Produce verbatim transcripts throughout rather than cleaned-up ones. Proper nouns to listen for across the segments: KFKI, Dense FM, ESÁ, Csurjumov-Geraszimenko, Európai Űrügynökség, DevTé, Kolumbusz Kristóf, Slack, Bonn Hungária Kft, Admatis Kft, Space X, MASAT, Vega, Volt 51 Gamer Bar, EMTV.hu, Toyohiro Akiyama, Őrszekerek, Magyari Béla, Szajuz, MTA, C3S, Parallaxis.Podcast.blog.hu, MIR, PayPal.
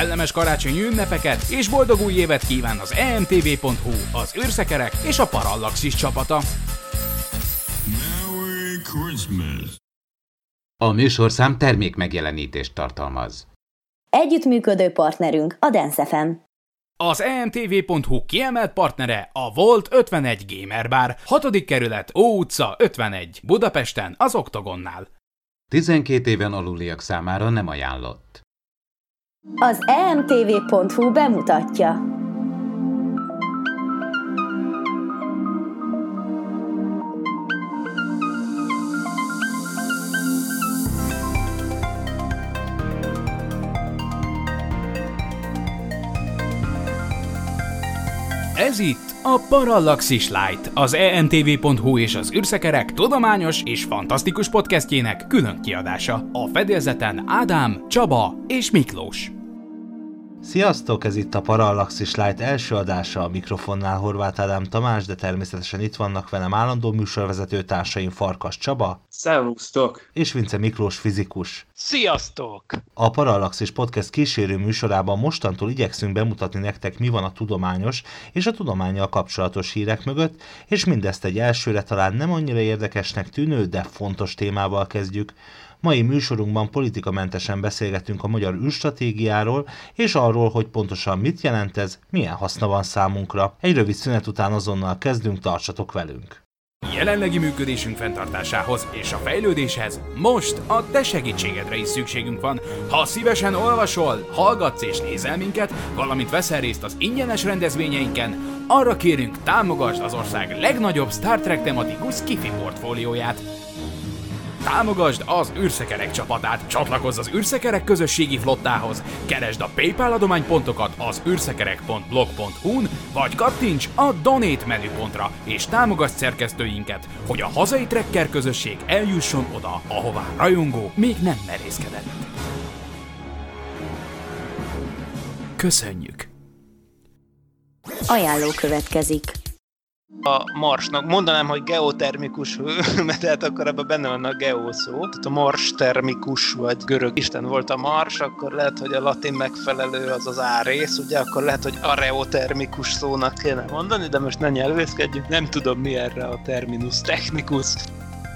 kellemes karácsonyi ünnepeket és boldog új évet kíván az e m t v pont h u, az Őrszekerek és a Parallaxis csapata. A műsorszám termék megjelenítést tartalmaz. Együttműködő partnerünk a Dense ef em. Az e m t v pont h u kiemelt partnere a Volt ötvenegy Gamer Bar, hatodik kerület, Ó utca ötvenegy, Budapesten, az Oktogonnál. tizenkét éven aluliak számára nem ajánlott. Az e m t v pont h u bemutatja. Ez itt a Parallaxis Light, az e m t v pont h u és az űrszekerek tudományos és fantasztikus podcastjének külön kiadása. A fedélzeten Ádám, Csaba és Miklós. Sziasztok, ez itt a Parallaxis Light első adása, a mikrofonnál Horváth Ádám Tamás, de természetesen itt vannak velem állandó műsorvezető társaim Farkas Csaba. Szervusztok! És Vince Miklós fizikus. Sziasztok! A Parallaxis Podcast kísérő műsorában mostantól igyekszünk bemutatni nektek, mi van a tudományos és a tudománnyal kapcsolatos hírek mögött, és mindezt egy elsőre talán nem annyira érdekesnek tűnő, de fontos témával kezdjük. Mai műsorunkban politikamentesen beszélgetünk a magyar űrstratégiáról, és arról, hogy pontosan mit jelent ez, milyen haszna van számunkra. Egy rövid szünet után azonnal kezdünk, tartsatok velünk! Jelenlegi működésünk fenntartásához és a fejlődéshez most a te segítségedre is szükségünk van. Ha szívesen olvasol, hallgatsz és nézel minket, valamint veszel részt az ingyenes rendezvényeinken, arra kérünk, támogasd az ország legnagyobb Star Trek tematikus sci-fi portfólióját. Támogasd az űrszekerek csapatát, csatlakozz az űrszekerek közösségi flottához, keresd a PayPal adománypontokat az űrszekerek pont blog pont h u-n, vagy kattints a Donate menüpontra, és támogasd szerkesztőinket, hogy a hazai trekker közösség eljusson oda, ahová rajongó még nem merészkedett. Köszönjük! Ajánló következik. A Marsnak, mondanám, hogy geotermikus, mert hát akkor ebben benne van a geó szó. Tehát a Mars termikus, vagy görög isten volt a Mars, akkor lehet, hogy a latin megfelelő az az árész, ugye, akkor lehet, hogy areotermikus szónak kéne mondani, de most ne nyelvészkedjünk, nem tudom, mi erre a terminus technicus.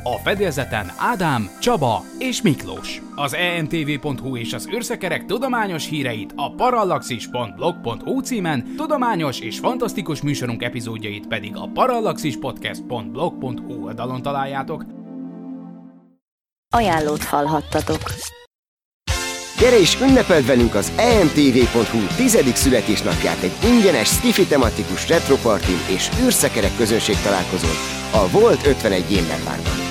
A fedélzeten Ádám, Csaba és Miklós. Az e m t v pont h u és az űrszekerek tudományos híreit a parallaxis pont blog pont h u címen, tudományos és fantasztikus műsorunk epizódjait pedig a parallaxis podcast pont blog pont h u oldalon találjátok. Ajánlót hallhattatok. Gyere és ünnepeld velünk az e m t v pont h u tizedik születésnapját egy ingyenes sci-fi tematikus retropartin és űrszekerek közönség találkozón a Volt ötvenegy Gamer Barban.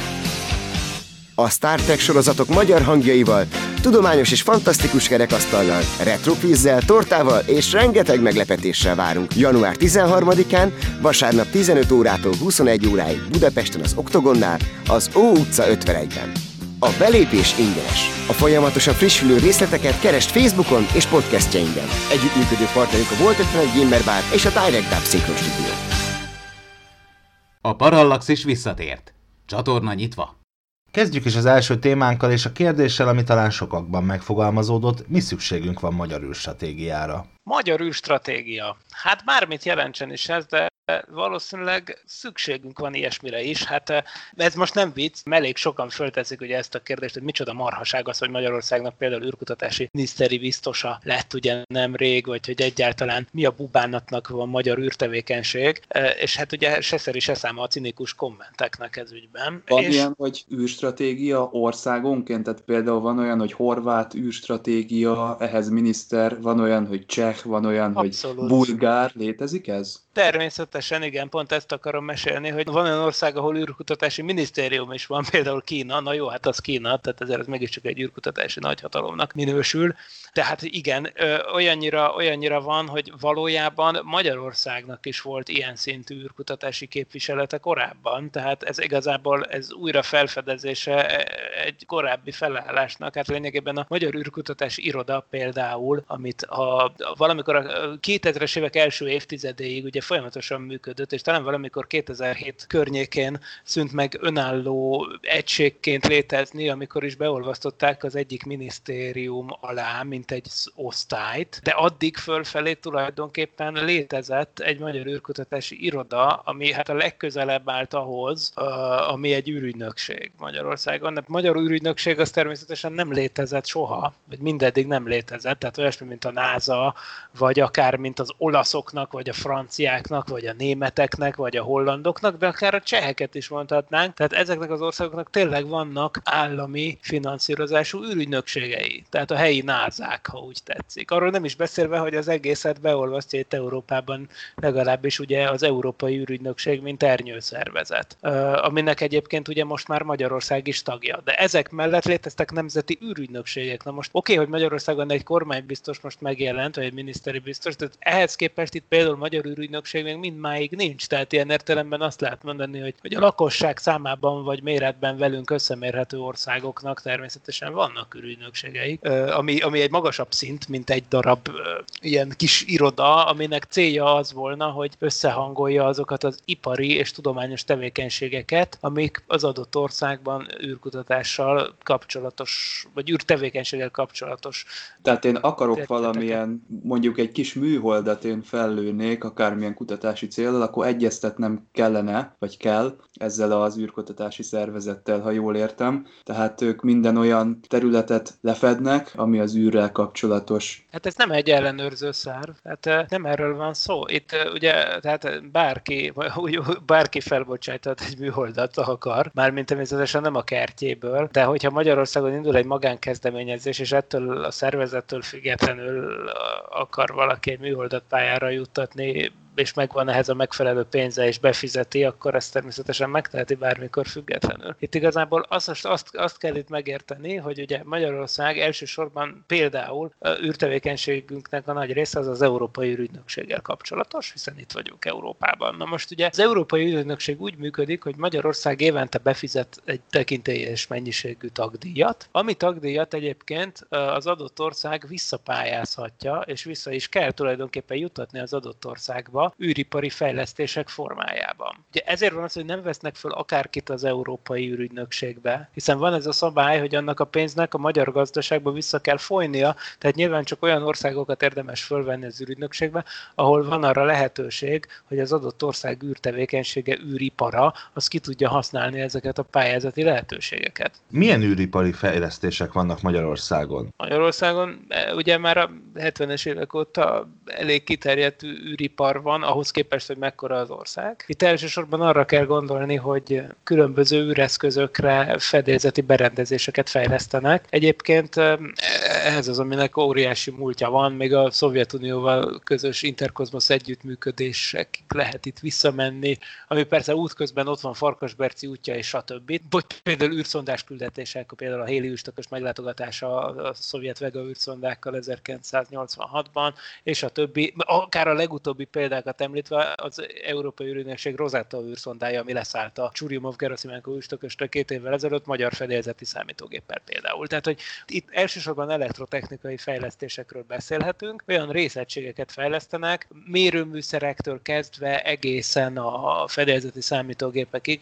A Star Trek sorozatok magyar hangjaival, tudományos és fantasztikus kerekasztallal, retropizzel, tortával és rengeteg meglepetéssel várunk január tizenharmadikán, vasárnap tizenöt órától huszonegy óráig Budapesten az Oktogonnál, az Ó utca ötvenegyben. A belépés ingyenes. A folyamatosan frissülő részleteket keresd Facebookon és podcastjainkben. Együttműködő partnerünk a Volt ötvenegy Gamer Bar és a Direct Dub Synchro Studio. A Parallaxis visszatért. Csatorna nyitva. Kezdjük is az első témánkkal és a kérdéssel, ami talán sokakban megfogalmazódott, mi szükségünk van magyar űrstratégiára. Magyar űrstratégia. Hát bármit jelentsen is ez, de valószínűleg szükségünk van ilyesmire is. Hát ez most nem vicc, elég sokan fölteszik ugye ezt a kérdést, hogy micsoda marhaság az, hogy Magyarországnak például űrkutatási miniszteri biztosa lett ugye nemrég, vagy hogy egyáltalán mi a bubánatnak van magyar űrtevékenység, és hát ugye se szeri se száma a cinikus kommenteknek ez ügyben. Van és... ilyen, hogy űrstratégia országonként, tehát például van olyan, hogy horvát űrstratégia, ehhez miniszter, van olyan, hogy cseh, van olyan, abszolút, hogy bulgár, létezik ez? Természetesen, igen, pont ezt akarom mesélni, hogy van olyan ország, ahol űrkutatási minisztérium is van, például Kína, na jó, hát az Kína, tehát ezért ez mégiscsak egy űrkutatási nagyhatalomnak minősül. Tehát igen, olyannyira, olyannyira van, hogy valójában Magyarországnak is volt ilyen szintű űrkutatási képviselete korábban, tehát ez igazából ez újra felfedezése egy korábbi felállásnak, hát lényegében a Magyar űrkutatási iroda például, amit a, valamikor a kétezres évek első évtizedéig ugye folyamatosan működött, és talán valamikor kétezer-hét környékén szűnt meg önálló egységként létezni, amikor is beolvasztották az egyik minisztérium alá, mint egy osztályt, de addig fölfelé tulajdonképpen létezett egy magyar űrkutatási iroda, ami hát a legközelebb állt ahhoz, ami egy űrügynökség Magyarországon. A magyar űrügynökség az természetesen nem létezett soha, vagy mindeddig nem létezett, tehát olyasmi, mint a NASA, vagy akár mint az olaszoknak, vagy a franciáknak, vagy a németeknek, vagy a hollandoknak, de akár a cseheket is mondhatnánk. Tehát ezeknek az országoknak tényleg vannak állami finanszírozású űrügynökségei, tehát a helyi názák, ha úgy tetszik. Arról nem is beszélve, hogy az egészet beolvasztja itt Európában legalábbis ugye az Európai űrügynökség, mint ernyőszervezet, aminek egyébként ugye most már Magyarország is tagja. De ezek mellett léteztek nemzeti űrügynökségek. Na most oké, okay, hogy Magyarországon egy kormánybiztos most megjelent, vagy egy miniszteri biztos, tehát ehhez képest itt például magyar űrügynökség még mindmáig nincs. Tehát ilyen értelemben azt lehet mondani, hogy, hogy a lakosság számában vagy méretben velünk összemérhető országoknak természetesen vannak űrügynökségeik, ami, ami egy magasabb szint, mint egy darab ilyen kis iroda, aminek célja az volna, hogy összehangolja azokat az ipari és tudományos tevékenységeket, amik az adott országban űrkutatással kapcsolatos, vagy űrtevékenységgel kapcsolatos. Tehát én akarok valamilyen, mondjuk egy kis műholdat én fellőnék akármilyen kutatási céllal, akkor egyeztetnem kellene, vagy kell ezzel az űrkutatási szervezettel, ha jól értem. Tehát ők minden olyan területet lefednek, ami az űrrel kapcsolatos. Hát ez nem egy ellenőrző szerv, hát nem erről van szó. Itt ugye, tehát bárki, bárki felbocsájtott egy műholdat, ha akar, mármint természetesen nem a kertjéből, de hogyha Magyarországon indul egy magánkezdeményezés, és ettől a szervezettől függetlenül akar valaki egy műholdat pályára juttatni, és megvan ehhez a megfelelő pénze, és befizeti, akkor ezt természetesen megteheti bármikor függetlenül. Itt igazából azt, azt, azt kell itt megérteni, hogy ugye Magyarország elsősorban például űrtevékenységünknek a nagy része az az Európai űrügynökséggel kapcsolatos, hiszen itt vagyunk Európában. Na most ugye az Európai űrügynökség úgy működik, hogy Magyarország évente befizet egy tekintélyes mennyiségű tagdíjat, ami tagdíjat egyébként az adott ország visszapályázhatja, és vissza is kell tulajdonképpen jutatni az adott országba, űripari fejlesztések formájában. Ugye ezért van az, hogy nem vesznek föl akárkit az Európai űrügynökségbe, hiszen van ez a szabály, hogy annak a pénznek a magyar gazdaságba vissza kell folynia, tehát nyilván csak olyan országokat érdemes fölvenni az űrügynökségbe, ahol van arra lehetőség, hogy az adott ország űrtevékenysége, űripara, az ki tudja használni ezeket a pályázati lehetőségeket. Milyen űripari fejlesztések vannak Magyarországon? Magyarországon ugye már a hetvenes évek óta elég kiterjedt űripar van, ahhoz képest, hogy mekkora az ország. Itt elsősorban arra kell gondolni, hogy különböző űreszközökre fedélzeti berendezéseket fejlesztenek. Egyébként ez az, aminek óriási múltja van, még a Szovjetunióval közös Interkozmosz együttműködések lehet itt visszamenni, ami persze útközben ott van Farkas Berci útja és stb. Vagy például űrszondás küldetések, például a Halley űrstökös meglátogatása a szovjet Vega űrszondákkal ezerkilencszáznyolcvanhatban, és a többi, akár a legutóbbi például említve az Európai űrügynökség Rosetta űrszondája, ami leszállt a Csurjumov-Geraszimenko üstököstől két évvel ezelőtt magyar fedélzeti számítógéppel például. Tehát, hogy itt elsősorban elektrotechnikai fejlesztésekről beszélhetünk, olyan részegységeket fejlesztenek, mérőműszerektől kezdve egészen a fedélzeti számítógépekig,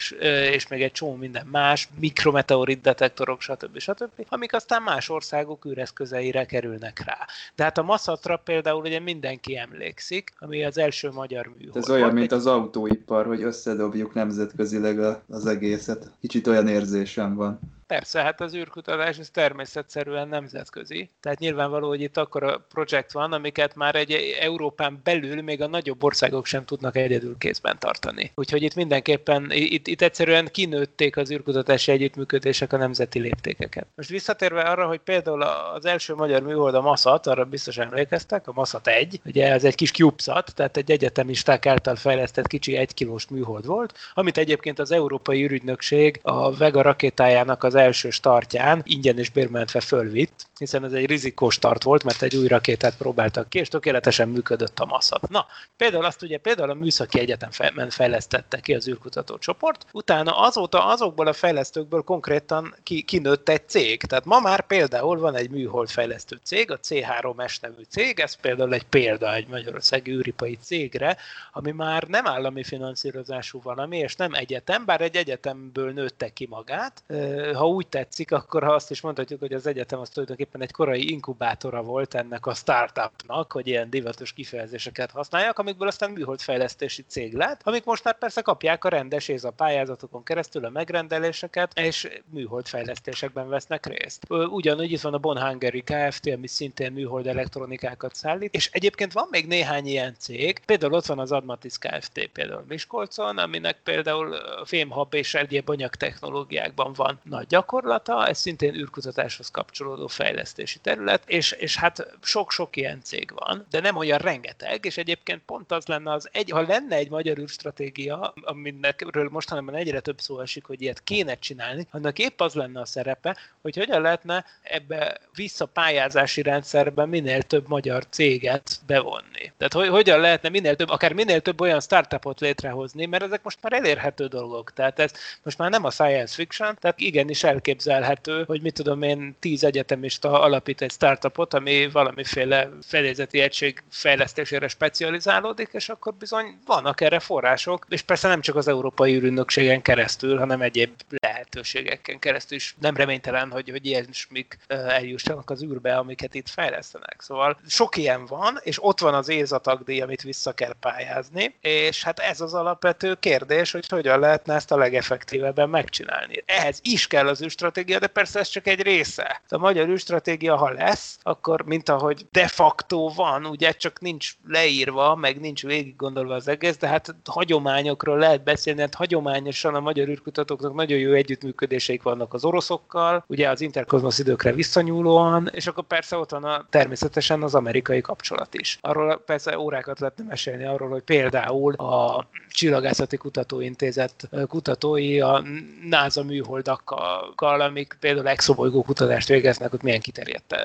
és még egy csomó minden más, mikrometeorit detektorok, stb. stb., amik aztán más országok űreszközeire kerülnek rá. De hát a MASAT-ra például ugye mindenki emlékszik, ami az első magyar műhold. Ez olyan, mint az autóipar, hogy összedobjuk nemzetközileg az egészet. Kicsit olyan érzésem van. Persze, hát az űrkutatás ez természetszerűen nemzetközi. Tehát nyilvánvaló, hogy itt akkora projekt van, amiket már egy Európán belül még a nagyobb országok sem tudnak egyedül kézben tartani. Úgyhogy itt mindenképpen, itt, itt egyszerűen kinőtték az űrkutatási együttműködések a nemzeti léptékeket. Most visszatérve arra, hogy például az első magyar műhold a MASAT, arra biztos emlékeztek, a MASAT egy, ugye ez egy kis CubeSat, tehát egy egyetemisták által fejlesztett kicsi egy kilós műhold volt, amit egyébként az Európai űrügynökség a Vega rakétájának az első startján ingyen és bérmentve fölvitt, hiszen ez egy rizikós start volt, mert egy új rakétát próbáltak ki, és tökéletesen működött a MASAT. Na, például azt ugye például a Műszaki Egyetemen fejlesztette ki az űrkutató csoport, utána azóta azokból a fejlesztőkből konkrétan ki, kinőtt egy cég. Tehát ma már például van egy műholdfejlesztő cég, a cé három es nevű cég, ez például egy példa egy magyarországi űripai cégre, ami már nem állami finanszírozású valami, és nem egyetem, bár egy egyetemből nőtte ki magát. Ha úgy tetszik, akkor ha azt is mondhatjuk, hogy az egyetem az tulajdonképpen egy korai inkubátora volt ennek a startupnak, hogy ilyen divatos kifejezéseket használják, amikből aztán műholdfejlesztési cég lett, amik most már persze kapják a rendes é es á pályázatokon keresztül a megrendeléseket, és műholdfejlesztésekben vesznek részt. Ugyanúgy itt van a Bonn Hungária Kft, ami szintén műhold elektronikákat szállít, és egyébként van még néhány ilyen cég, például ott van az Admatis Kft például Miskolcon, aminek például fémhab és egyéb anyagtechnológiákban van nagy gyakorlata, ez szintén űrkutatáshoz kapcsolódó fejlesztési terület, és, és hát sok-sok ilyen cég van, de nem olyan rengeteg, és egyébként pont az lenne az egy, ha lenne egy magyar űrstratégia, aminekről mostanában egyre több szó esik, hogy ilyet kéne csinálni, annak épp az lenne a szerepe, hogy hogyan lehetne ebbe visszapályázási rendszerben minél több magyar céget bevonni. Tehát hogy, hogyan lehetne minél több, akár minél több olyan startupot létrehozni, mert ezek most már elérhető dolgok, tehát ez most már nem a science fiction, tehát igenis elképzelhető, hogy mit tudom én, tíz egyetemista alapít egy startupot, ami valamiféle fedélzeti egység fejlesztésére specializálódik, és akkor bizony vannak erre források, és persze nem csak az Európai Űrügynökségen keresztül, hanem egyéb lehetőségeken keresztül is. Nem reménytelen, hogy, hogy ilyesmik eljussanak az űrbe, amiket itt fejlesztenek. Szóval sok ilyen van, és ott van az é es á tagdíj, amit vissza kell pályázni, és hát ez az alapvető kérdés, hogy hogyan lehetne ezt a legeffektívebben megcsinálni. Ehhez is kell az űrstratégia, de persze ez csak egy része. A magyar űrstratégia, ha lesz, akkor mint ahogy de facto van, ugye csak nincs leírva, meg nincs végig gondolva az egész, de hát hagyományokról lehet beszélni, hát hagyományosan a magyar űrkutatóknak nagyon jó együttműködéseik vannak az oroszokkal, ugye az interkozmosz időkre visszanyúlóan, és akkor persze ott van a, természetesen az amerikai kapcsolat is. Arról persze órákat lehetne mesélni arról, hogy például a Csillagászati Kutatóintézet kutatói a NASA műholdakkal, amik például exobolygó kutatást végeznek, ott milyen kiterjedt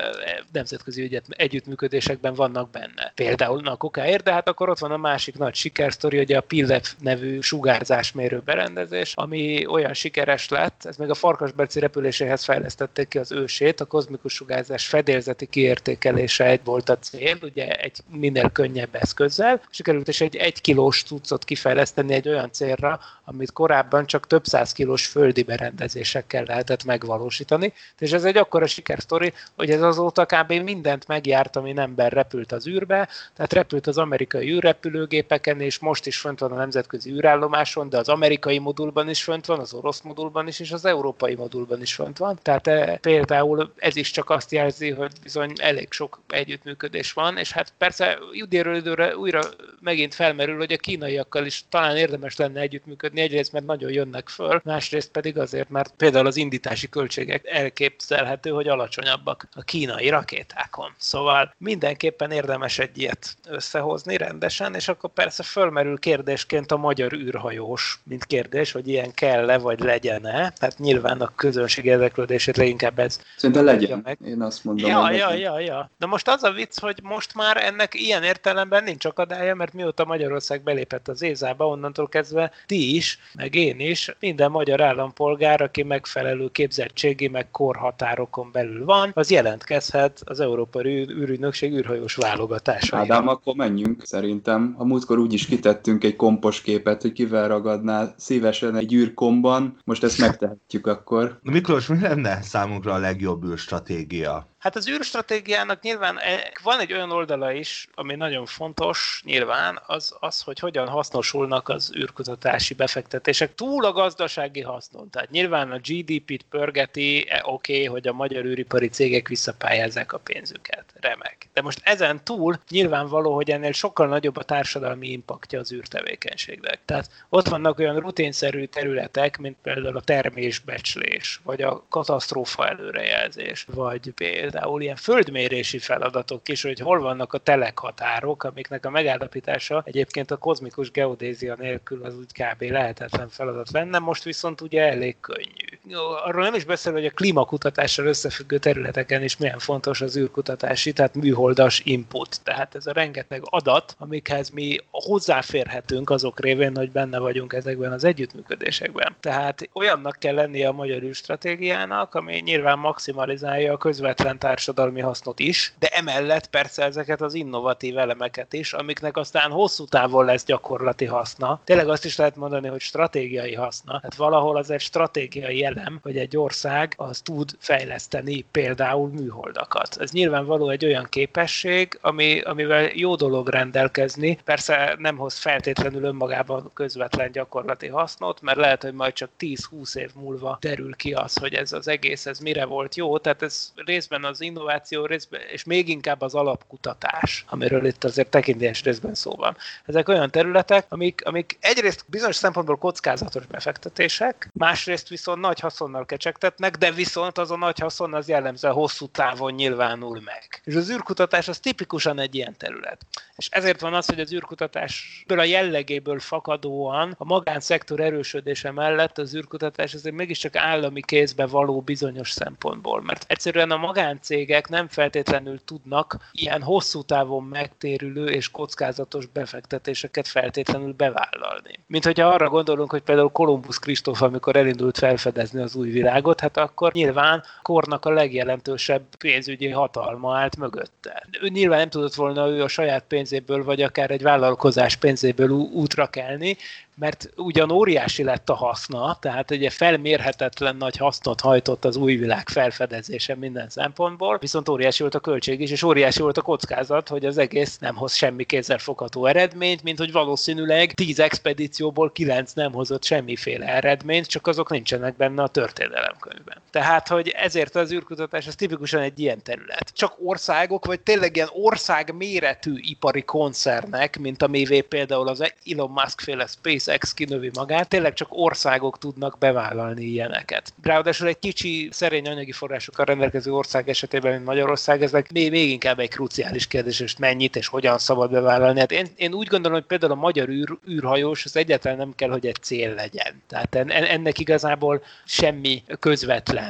nemzetközi ügyet, együttműködésekben vannak benne. Például a kokáért, de hát akkor ott van a másik nagy sikersztori, ugye a Pillep nevű sugárzásmérő berendezés, ami olyan sikeres lett, ez még a Farkas Berci repüléséhez fejlesztették ki az ősét, a kozmikus sugárzás fedélzeti kiértékelése egy volt a cél, ugye egy minél könnyebb eszközzel, sikerült is egy egy kilós cuccot kifejleszteni egy olyan célra, amit korábban csak több száz kilós földi berendezésekkel lehetett megvalósítani, és ez egy akkora sikersztori, hogy ez azóta kb. Mindent megjárt, ami ember repült az űrbe, tehát repült az amerikai űrrepülőgépeken, és most is fönt van a nemzetközi űrállomáson, de az amerikai modulban is fönt van, az orosz modulban is, és az európai modulban is fönt van. Tehát e, például ez is csak azt jelzi, hogy bizony elég sok együttműködés van, és hát persze időről időre újra megint felmerül, hogy a kínaiakkal is talán érdemes lenne együttműködni, egyrészt mert nagyon jönnek föl, másrészt pedig azért, mert például az indítási költségek elképzelhető, hogy alacsonyabbak a kínai rakétákon. Szóval mindenképpen érdemes egy ilyet összehozni rendesen, és akkor persze fölmerül kérdésként a magyar űrhajós, mint kérdés, hogy ilyen kell-e, vagy legyen-e. Hát nyilván a közönség érdeklődését leginkább ez. Szerintem legyen, meg. Én azt mondom. Ja, ja, ja, ja. De most az a vicc, hogy most már ennek ilyen értelemben nincs akadálya, mert mióta Magyarország belépett az é es á-ba, onnantól kezdve ti is, meg én is, minden magyar állampolgár, aki megfelelő képzettségi, meg korhatárokon belül van, az jelentkezhet az Európai Űrügynökség űrhajós válogatása. Ádám, akkor menjünk szerintem. A múltkor úgy is kitettünk egy kompos képet, hogy kivel ragadnál szívesen egy űrkomban. Most ezt megtehetjük akkor. Miklós, mi lenne számunkra a legjobb űrstratégia? Hát az űrstratégiának nyilván van egy olyan oldala is, ami nagyon fontos nyilván, az, az hogy hogyan hasznosulnak az űrkutatási befektetések túl a gazdasági hasznon. Tehát nyilván a gé dé pét pörgeti, oké, okay, hogy a magyar űripari cégek visszapályázzák a pénzüket. Remek. De most ezen túl nyilvánvaló, hogy ennél sokkal nagyobb a társadalmi impaktja az űrtevékenységnek. Tehát ott vannak olyan rutinszerű területek, mint például a termésbecslés, vagy a katasztrófa előrejelzés, vagy például ilyen földmérési feladatok is, hogy hol vannak a telekhatárok, amiknek a megállapítása egyébként a kozmikus geodézia nélkül az úgy kb. Lehetetlen feladat lenne, most viszont ugye elég könnyű. arról nem is beszélve, hogy a klímakutatással összefüggő területeken is milyen fontos az űrkutatási, tehát műholdas input. Tehát ez a rengeteg adat, amikhez mi hozzáférhetünk azok révén, hogy benne vagyunk ezekben az együttműködésekben. Tehát olyannak kell lennie a magyar űrstratégiának, ami nyilván maximalizálja a közvetlen társadalmi hasznot is, de emellett persze ezeket az innovatív elemeket is, amiknek aztán hosszú távon lesz gyakorlati haszna. Tényleg azt is lehet mondani, hogy stratégiai haszna. Hát valahol az egy stratégiai elem, hogy egy ország az tud fejleszteni például műholdakat. Ez nyilvánvaló egy olyan képesség, ami, amivel jó dolog rendelkezni. Persze nem hoz feltétlenül önmagában közvetlen gyakorlati hasznot, mert lehet, hogy majd csak tíz-húsz év múlva derül ki az, hogy ez az egész, ez mire volt jó. Tehát ez részben az innováció, részben, és még inkább az alapkutatás, amiről itt azért tekintélyes részben szó van. Ezek olyan területek, amik, amik egyrészt bizonyos szempontból kockázatos befektetések, másrészt viszont nagy haszonnal kecsegtetnek, de viszont az a nagy haszon az jellemzően hosszú távon nyilvánul meg. És az űrkutatás az tipikusan egy ilyen terület. És ezért van az, hogy az űrkutatásból a jellegéből fakadóan a magánszektor erősödése mellett az űrkutatás azért mégiscsak állami kézbe való bizonyos szempontból, mert egyszerűen a magáncégek nem feltétlenül tudnak ilyen hosszú távon megtérülő és kockázatos befektetéseket feltétlenül bevállalni. Mint hogyha arra gondolunk, hogy például Kolumbusz Kristóf, amikor elindult felfedezni az új világot, hát akkor nyilván kornak a legjelentősebb pénzügyi hatalma állt mögötte. Ő nyilván nem tudott volna ő a saját pénzéből, vagy akár egy vállalkozás pénzéből útra kelni, mert ugyan óriási lett a haszna, tehát ugye felmérhetetlen nagy hasznot hajtott az új világ felfedezése minden szempontból, viszont óriási volt a költség is, és óriási volt a kockázat, hogy az egész nem hoz semmi kézzelfogható eredményt, mint hogy valószínűleg tíz expedícióból kilenc nem hozott semmiféle eredményt, csak azok nincsenek benne a történelemkönyvben. Tehát, hogy ezért az űrkutatás az tipikusan egy ilyen terület. Csak országok, vagy tényleg ilyen országméretű ipari koncernek, mint amivé például az Elon Musk-féle Space X kinövi magát, tényleg csak országok tudnak bevállalni ilyeneket. Ráadásul egy kicsi, szerény anyagi forrásokkal rendelkező ország esetében, mint Magyarország, ez még, még inkább egy kruciális kérdés, és mennyit és hogyan szabad bevállalni. Hát én, én úgy gondolom, hogy például a magyar űr, űrhajós, az egyáltalán nem kell, hogy egy cél legyen. Tehát en, ennek igazából semmi közvetlen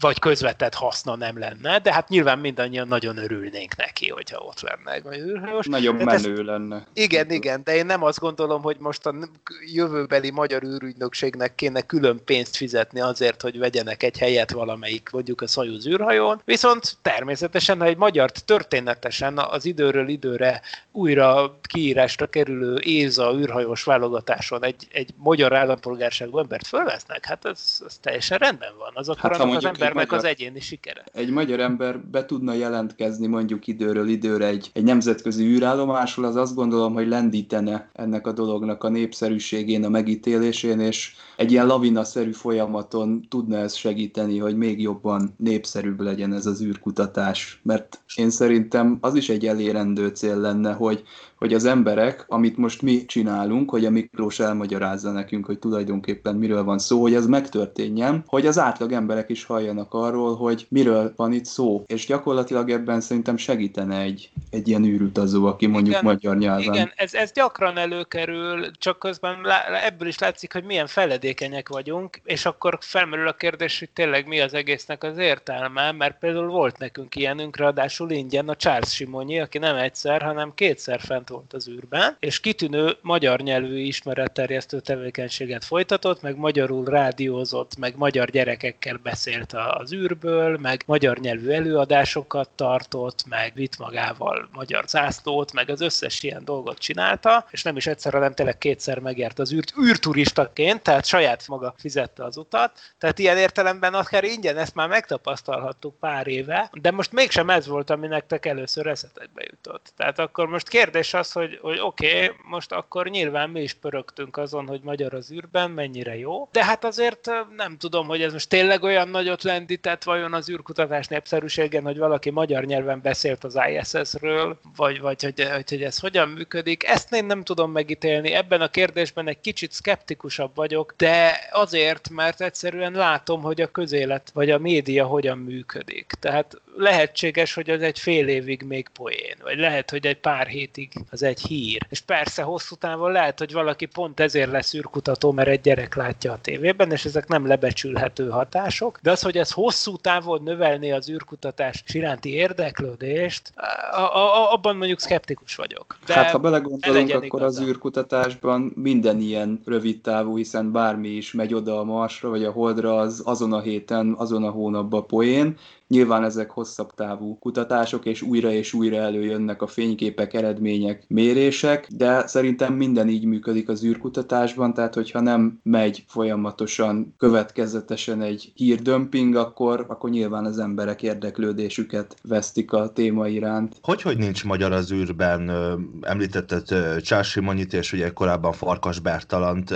vagy közvetett haszna nem lenne, de hát nyilván mindannyian nagyon örülnénk neki, hogyha ott lenne egy űrhajós. Nagyon hát menő ezt, lenne. Igen, igen, de én nem azt gondolom, hogy most a jövőbeli magyar űrügynökségnek kéne külön pénzt fizetni azért, hogy vegyenek egy helyet valamelyik, mondjuk a Szajuz űrhajón. Viszont természetesen, ha egy magyar történetesen az időről időre újra kiírásra kerülő é es á űrhajós válogatáson egy, egy magyar állampolgárságú embert fölvesznek, hát ez, ez teljesen rendben van. Az akkor hát, annak az embernek magyar, az egyéni sikere. Egy magyar ember be tudna jelentkezni mondjuk időről időre egy, egy nemzetközi űrállomásról, az azt gondolom, hogy lendítene ennek a dolognak a népszerűségét, a megítélésén, és egy ilyen lavinaszerű folyamaton tudna ez segíteni, hogy még jobban népszerűbb legyen ez az űrkutatás. Mert én szerintem az is egy elérendő cél lenne, hogy, hogy az emberek, amit most mi csinálunk, hogy a Miklós elmagyarázza nekünk, hogy tulajdonképpen miről van szó, hogy ez megtörténjen, hogy az átlag emberek is halljanak arról, hogy miről van itt szó. És gyakorlatilag ebben szerintem segítene egy, egy ilyen űrutazó, aki mondjuk igen, magyar nyelven. Igen, ez, ez gyakran előkerül, csak közben ebből is látszik, hogy milyen feledékenyek vagyunk, és akkor felmerül a kérdés, hogy tényleg mi az egésznek az értelme, mert például volt nekünk ilyenünk, ráadásul ingyen a Charles Simonyi, aki nem egyszer, hanem kétszer fent volt az űrben, és kitűnő magyar nyelvű ismeretterjesztő tevékenységet folytatott, meg magyarul rádiózott, meg magyar gyerekekkel beszélt az űrből, meg magyar nyelvű előadásokat tartott, meg vitt magával magyar zászlót, meg az összes ilyen dolgot csinálta, és nem is egyszer, hanem tényleg kétszer megért az űrt, űrturistaként, tehát saját maga fizette az utat. Tehát ilyen értelemben akár ingyen ezt már megtapasztalhattuk pár éve, de most mégsem ez volt, ami nektek először eszetekbe jutott. Tehát akkor most kérdés az, hogy, hogy oké, okay, most akkor nyilván mi is pörögtünk azon, hogy magyar az űrben, mennyire jó, de hát azért nem tudom, hogy ez most tényleg olyan nagyot lendített vajon az űrkutatás népszerűségen, hogy valaki magyar nyelven beszélt az i es es-ről, vagy, vagy hogy, hogy ez hogyan működik. Ezt én nem tudom megítélni. Ebben a kérdés kérdésben egy kicsit szkeptikusabb vagyok, de azért, mert egyszerűen látom, hogy a közélet vagy a média hogyan működik. Tehát lehetséges, hogy az egy fél évig még poén, vagy lehet, hogy egy pár hétig az egy hír. És persze hosszú távon lehet, hogy valaki pont ezért lesz űrkutató, mert egy gyerek látja a tévében, és ezek nem lebecsülhető hatások, de az, hogy ez hosszú távon növelné az űrkutatás iránti érdeklődést, a, a, abban mondjuk szkeptikus vagyok. De hát ha belegondolunk, akkor igazán az űrkutatásban minden ilyen rövid távú, hiszen bármi is megy oda a Marsra, vagy a Holdra, az azon a héten, azon a hónapban poén. Nyilván ezek hosszabb távú kutatások, és újra és újra előjönnek a fényképek, eredmények, mérések, de szerintem minden így működik az űrkutatásban, tehát hogyha nem megy folyamatosan, következetesen egy hírdömping, akkor, akkor nyilván az emberek érdeklődésüket vesztik a téma iránt. Hogy, hogy nincs magyar az űrben? Említetted Charles Simonyit, és ugye korábban Farkas Bertalant.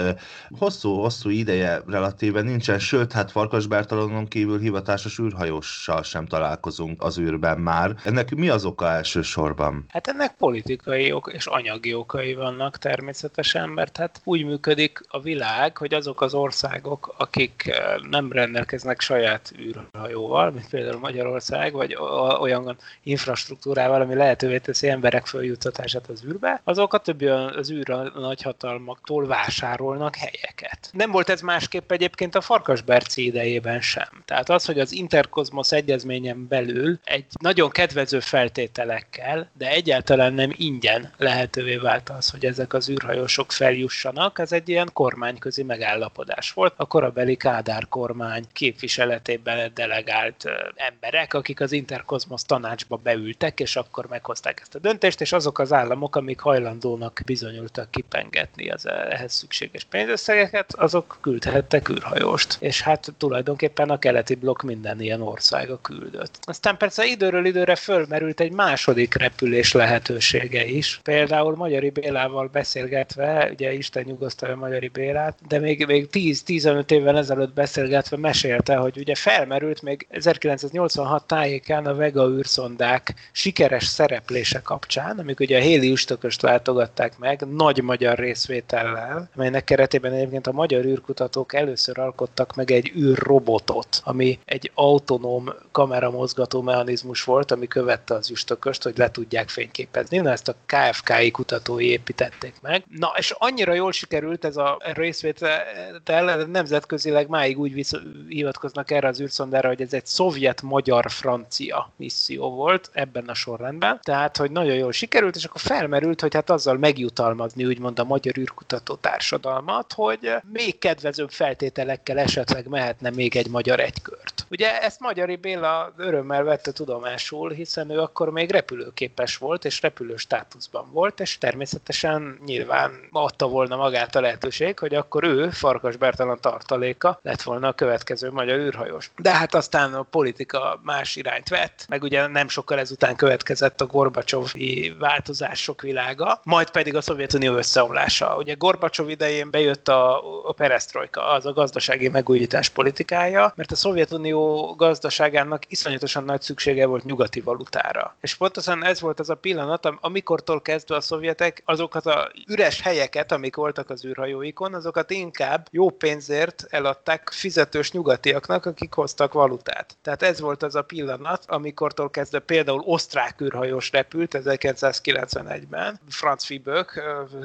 Hosszú-hosszú ideje relatíven nincsen, sőt, hát Farkas Bertalanon kívül hivatásos űrhajóssal sem találkozunk az űrben már. Ennek mi az oka elsősorban? Hát ennek politikai ok és anyagi okai vannak természetesen, mert hát úgy működik a világ, hogy azok az országok, akik nem rendelkeznek saját űrhajóval, mint például Magyarország, vagy olyan infrastruktúrával, ami lehetővé teszi emberek följuttatását az űrbe, azok a többi az űr nagyhatalmaktól vásárolnak helyeket. Nem volt ez másképp egyébként a Farkas Berci idejében sem. Tehát az, hogy az Interkozmosz egyezményen belül egy nagyon kedvező feltételekkel, de egyáltalán nem ingyen lehetővé vált az, hogy ezek az űrhajósok feljussanak, ez egy ilyen kormányközi megállapodás volt. A korabeli Kádár kormány képviseletében delegált emberek, akik az Interkozmosz tanácsba beültek, és akkor meghozták ezt a döntést, és azok az államok, amik hajlandónak bizonyultak kipengetni az ehhez szükséges pénzösszegeket, azok küldhettek űrhajóst. És hát tulajdonképpen a keleti blokk minden ilyen országa küldött. Aztán persze időről időre fölmerült egy második repülés lehetősége is. Például Magyari Bélával beszélgetve, ugye Isten nyugasztalja Magyari Bélát, de még, még tíz-tizenöt évvel ezelőtt beszélgetve mesélte, hogy ugye felmerült még ezerkilencszáznyolcvanhat tájékán a Vega űrszondák sikeres szereplése kapcsán, amik ugye a Halley üstököst látogatták meg, nagy magyar részvétellel, amelynek keretében egyébként a magyar űrkutatók először alkottak meg egy űrrobotot, ami egy autonóm kameramozgató mechanizmus volt, ami követte az üstököst, hogy le tudják fényképezni. Na, ezt a ká ef ká i kutatói építették meg. Na, és annyira jól sikerült ez a részvétel, nemzetközileg máig úgy visz, hivatkoznak erre az űrszondára, hogy ez egy szovjet-magyar-francia misszió volt ebben a sorrendben. Tehát, hogy nagyon jól sikerült, és akkor felmerült, hogy hát azzal megjutalmazni, úgymond a magyar űrkutató társadalmat, hogy még kedvezőbb feltételekkel esetleg mehetne még egy magyar egykört. Ugye ezt Magyari Béla örömmel vette tudomásul, hiszen ő akkor még repülőképes volt, és repülő státuszban volt, és természetesen nyilván adta volna magát a lehetőség, hogy akkor ő, Farkas Bertalan tartaléka lett volna a következő magyar űrhajós. De hát aztán a politika más irányt vett, meg ugye nem sokkal ezután következett a Gorbacsov-i változások világa, majd pedig a Szovjetunió összeomlása. Ugye Gorbacsov idején bejött a, a perestrojka, az a gazdasági megújítás politikája, mert a Szovjetunió gazdaságának iszonyatosan nagy szüksége volt nyugati valutára. És pontosan ez volt az a pillanat, amikortól kezdve a szovjetek azokat a üres helyeket, amik voltak az űrhajóikon, azokat inkább jó pénzért eladták fizetős nyugatiaknak, akik hoztak valutát. Tehát ez volt az a pillanat, amikortól kezdve például osztrák űrhajós repült ezerkilencszázkilencvenegyben, Franz Fibök,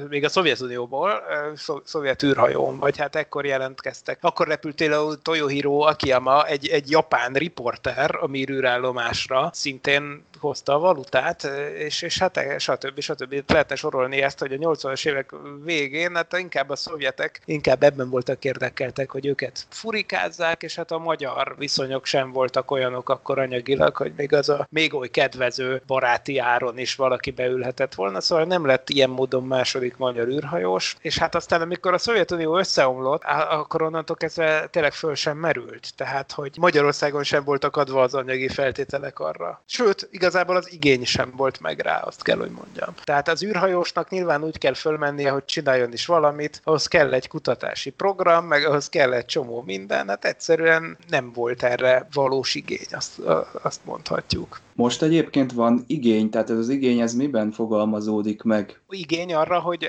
még a Szovjetunióból, szovjet űrhajón, vagy hát ekkor jelentkeztek. Akkor repült például Toyohiro Akiyama, egy, egy japán riporter, a MIR űrállomásra szintén hozta a valutát, és, és hát stb. stb. Lehetne sorolni ezt, hogy a nyolcvanas évek végén, hát inkább a szovjetek inkább ebben voltak érdekeltek, hogy őket furikázzák, és hát a magyar viszonyok sem voltak olyanok akkor anyagilag, hogy még az a még oly kedvező baráti áron is valaki beülhetett volna, szóval nem lett ilyen módon második magyar űrhajós, és hát aztán amikor a Szovjetunió összeomlott, akkor onnantól kezdve tényleg föl sem merült, tehát hogy Magyarországon sem voltak adva az anyagi feltételek arra. Sőt, igazából az igény sem volt meg rá, azt kell, hogy mondjam. Tehát az űrhajósnak nyilván úgy kell fölmennie, hogy csináljon is valamit, ahhoz kell egy kutatási program, meg ahhoz kell egy csomó minden, hát egyszerűen nem volt erre valós igény, azt, azt mondhatjuk. Most egyébként van igény, tehát ez az igény, ez miben fogalmazódik meg? Igény arra, hogy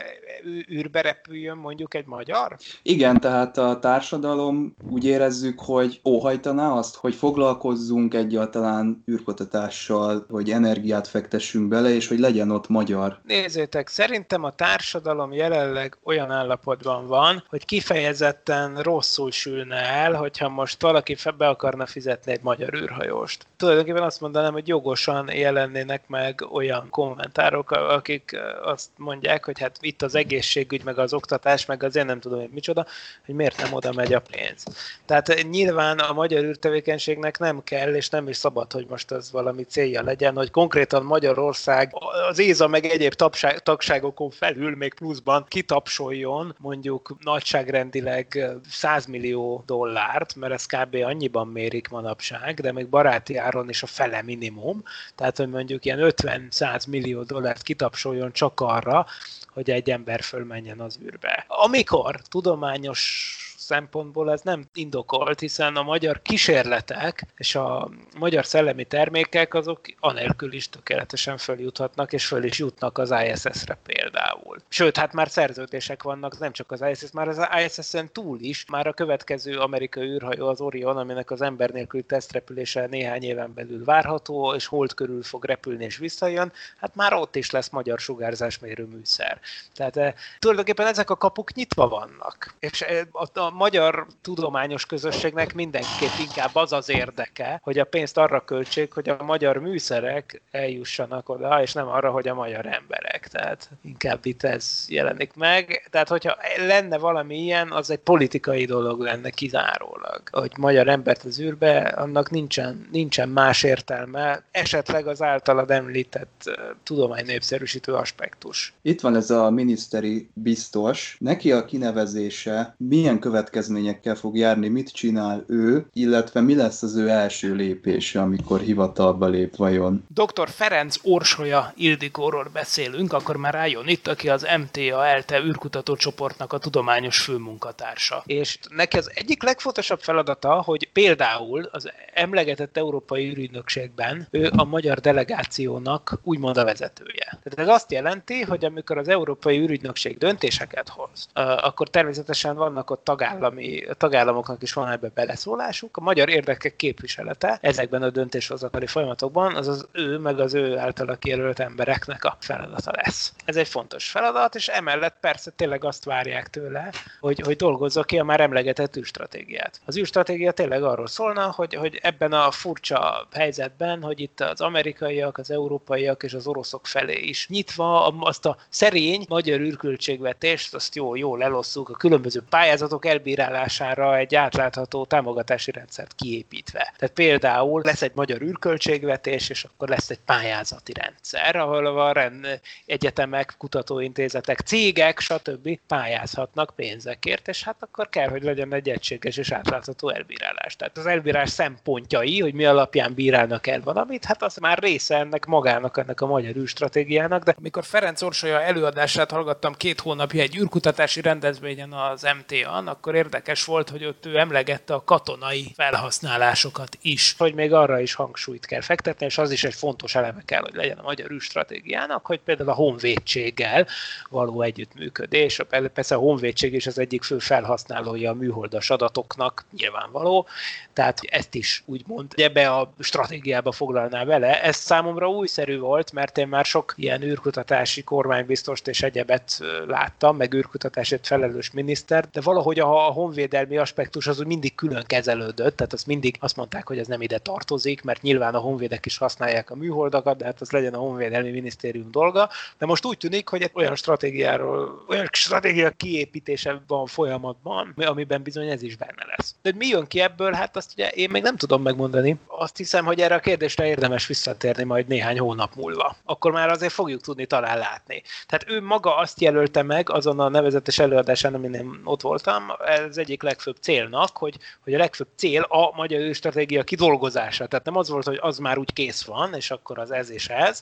űrbe repüljön mondjuk egy magyar? Igen, tehát a társadalom úgy érezzük, hogy óhajtaná azt, hogy foglalkozzunk egyáltalán űrkutatással, hogy energiát fektessünk bele, és hogy legyen ott magyar. Nézzétek, szerintem a társadalom jelenleg olyan állapotban van, hogy kifejezetten rosszul sülne el, hogyha most valaki be akarna fizetni egy magyar űrhajóst. Tulajdonképpen azt mondanám, hogy jogosan jelennének meg olyan kommentárok, akik azt mondják, hogy hát itt az egészségügy, meg az oktatás, meg az én nem tudom én micsoda, hogy miért nem oda megy a pénz. Tehát nyilván a magyar űrtevékenységnek nem kell, és nem is szabad, hogy most ez valami célja legyen, hogy konkrétan Magyarország az é es á meg egyéb tapság, tagságokon felül még pluszban kitapsoljon mondjuk nagyságrendileg száz millió dollárt, mert ez kb. Annyiban mérik manapság, de még baráti áron is a fele minimum, tehát hogy mondjuk ilyen ötven-száz millió dollárt kitapsoljon csak arra, hogy egy ember fölmenjen az űrbe. Amikor tudományos szempontból ez nem indokolt, hiszen a magyar kísérletek és a magyar szellemi termékek azok anélkül is tökéletesen följuthatnak, és föl is jutnak az i es es-re például. Sőt, hát már szerződések vannak, nem csak az i es es, már az i es es-en túl is, már a következő amerikai űrhajó az Orion, aminek az ember nélküli tesztrepülése néhány éven belül várható, és hold körül fog repülni és visszajön, hát már ott is lesz magyar sugárzásmérő műszer. Tehát e, tulajdonképpen ezek a kapuk nyitva vannak. És e, a, a magyar tudományos közösségnek mindenképp inkább az az érdeke, hogy a pénzt arra költsék, hogy a magyar műszerek eljussanak oda, és nem arra, hogy a magyar emberek. Tehát inkább itt ez jelenik meg. Tehát hogyha lenne valami ilyen, az egy politikai dolog lenne kizárólag. Hogy magyar embert az űrbe, annak nincsen, nincsen más értelme. Esetleg az általad említett tudománynépszerűsítő aspektus. Itt van ez a miniszteri biztos. Neki a kinevezése milyen követ következményekkel fog járni, mit csinál ő, illetve mi lesz az ő első lépése, amikor hivatalba lép vajon. doktor Ferencz Orsolya Ildikóról beszélünk, akkor már rájön itt, aki az em té á ELTE űrkutatócsoportnak a tudományos főmunkatársa. És neki az egyik legfontosabb feladata, hogy például az emlegetett Európai Űrügynökségben ő a magyar delegációnak úgymond a vezetője. Tehát ez azt jelenti, hogy amikor az Európai Űrügynökség döntéseket hoz, akkor természetesen vannak ott tagállamok, Állami, tagállamoknak is van ebben beleszólásuk. A magyar érdekek képviselete ezekben a döntéshozatali folyamatokban, azaz ő meg az ő általa kijelölt embereknek a feladata lesz. Ez egy fontos feladat, és emellett persze tényleg azt várják tőle, hogy, hogy dolgozza ki a már emlegetett űrstratégiát. Az űrstratégia tényleg arról szólna, hogy, hogy ebben a furcsa helyzetben, hogy itt az amerikaiak, az európaiak és az oroszok felé is nyitva azt a szerény magyar űrköltségvetést, azt jó, jól elosszuk a különböző pályázatok elbírálására egy átlátható támogatási rendszert kiépítve. Tehát például lesz egy magyar űrköltségvetés, és akkor lesz egy pályázati rendszer, ahol a rend, egyetemek, kutatóintézetek, cégek, stb. Pályázhatnak pénzekért, és hát akkor kell, hogy legyen egy egységes és átlátható elbírálás. Tehát az elbírás szempontjai, hogy mi alapján bírálnak el valamit, hát az már része ennek magának, ennek a magyar űrstratégiának, de amikor Ferencz Orsolya előadását hallgattam két hónapja egy űrkutatási rendezvényen az em té á-n, akkor érdekes volt, hogy ott ő emlegette a katonai felhasználásokat is, hogy még arra is hangsúlyt kell fektetni, és az is egy fontos eleme kell, hogy legyen a magyar űrstratégiának, hogy például a honvédséggel való együttműködés, persze a honvédség is az egyik fő felhasználója a műholdas adatoknak, nyilvánvaló, tehát ezt is úgymond ebbe a stratégiába foglalná vele. Ez számomra újszerű volt, mert én már sok ilyen űrkutatási kormánybiztost és egyebet láttam, meg űrkutatásért felelős minisztert, de valahogy a honvédelmi aspektus az úgy mindig külön kezelődött, tehát azt mindig azt mondták, hogy ez nem ide tartozik, mert nyilván a honvédek is használják a műholdakat, de hát az legyen a honvédelmi minisztérium dolga. De most úgy tűnik, hogy egy olyan stratégiáról, olyan stratégia kiépítése van folyamatban, amiben bizony ez is benne lesz. De mi jön ki ebből, hát azt ugye én még nem tudom megmondani. Azt hiszem, hogy erre a kérdésre érdemes visszatérni majd néhány hónap múlva. Akkor már azért fogjuk tudni talán látni. Tehát ő maga azt jelölte meg azon a nevezetes előadásán, amin én ott voltam, ez egyik legfőbb célnak, hogy, hogy a legfőbb cél a magyar űrstratégia kidolgozása. Tehát nem az volt, hogy az már úgy kész van, és akkor az ez és ez,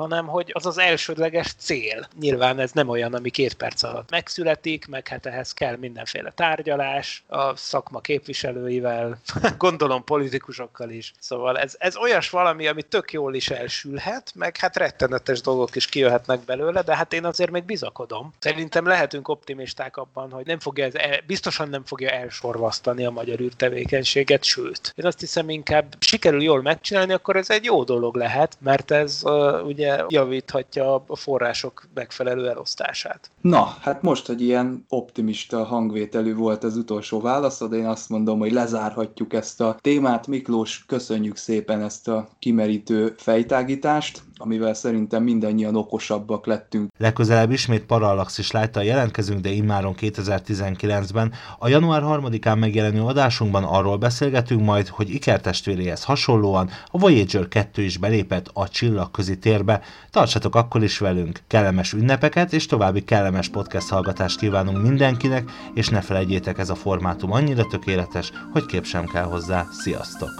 hanem hogy az az elsődleges cél. Nyilván ez nem olyan, ami két perc alatt megszületik, meg hát ehhez kell mindenféle tárgyalás a szakma képviselőivel, gondolom politikusokkal is. Szóval ez, ez olyas valami, ami tök jól is elsülhet, meg hát rettenetes dolgok is kijöhetnek belőle, de hát én azért még bizakodom. Szerintem lehetünk optimisták abban, hogy nem fogja ez el, biztosan nem fogja elsorvasztani a magyar űrtevékenységet, sőt. Én azt hiszem, inkább sikerül jól megcsinálni, akkor ez egy jó dolog lehet, mert ez uh, ugye javíthatja a források megfelelő elosztását. Na, hát most, hogy ilyen optimista hangvételű volt az utolsó válaszod, én azt mondom, hogy lezárhatjuk ezt a témát. Miklós, köszönjük szépen ezt a kimerítő fejtágítást, amivel szerintem mindannyian okosabbak lettünk. Legközelebb ismét Parallaxis Light-tal jelentkezünk, de immáron kétezer-tizenkilencben. A január harmadikán megjelenő adásunkban arról beszélgetünk majd, hogy ikertestvéréhez hasonlóan a Voyager kettő is belépett a csillagközi térbe. Tartsatok akkor is velünk! Kellemes ünnepeket és további kellemes podcast hallgatást kívánunk mindenkinek, és ne felejtjétek, ez a formátum annyira tökéletes, hogy kép sem kell hozzá. Sziasztok!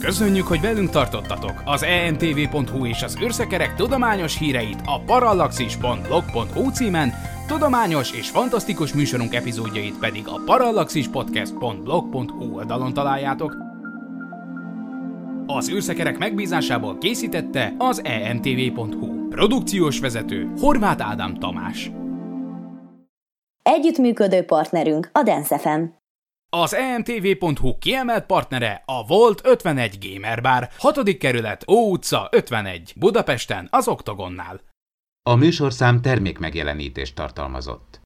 Köszönjük, hogy velünk tartottatok! Az e m t v pont h u és az Őrszekerek tudományos híreit a Parallaxis pont blog pont h u címen, tudományos és fantasztikus műsorunk epizódjait pedig a Parallaxis Podcast pont blog pont h u oldalon találjátok. Az Őrszekerek megbízásából készítette az e m t v pont h u. Produkciós vezető Horváth Ádám Tamás. Együttműködő partnerünk a Dense ef em. Az e m t v pont h u kiemelt partnere a Volt ötvenegy Gamer Bar, hatodik kerület, Ó utca ötvenegy, Budapesten, az Oktogonnál. A műsorszám termékmegjelenítést tartalmazott.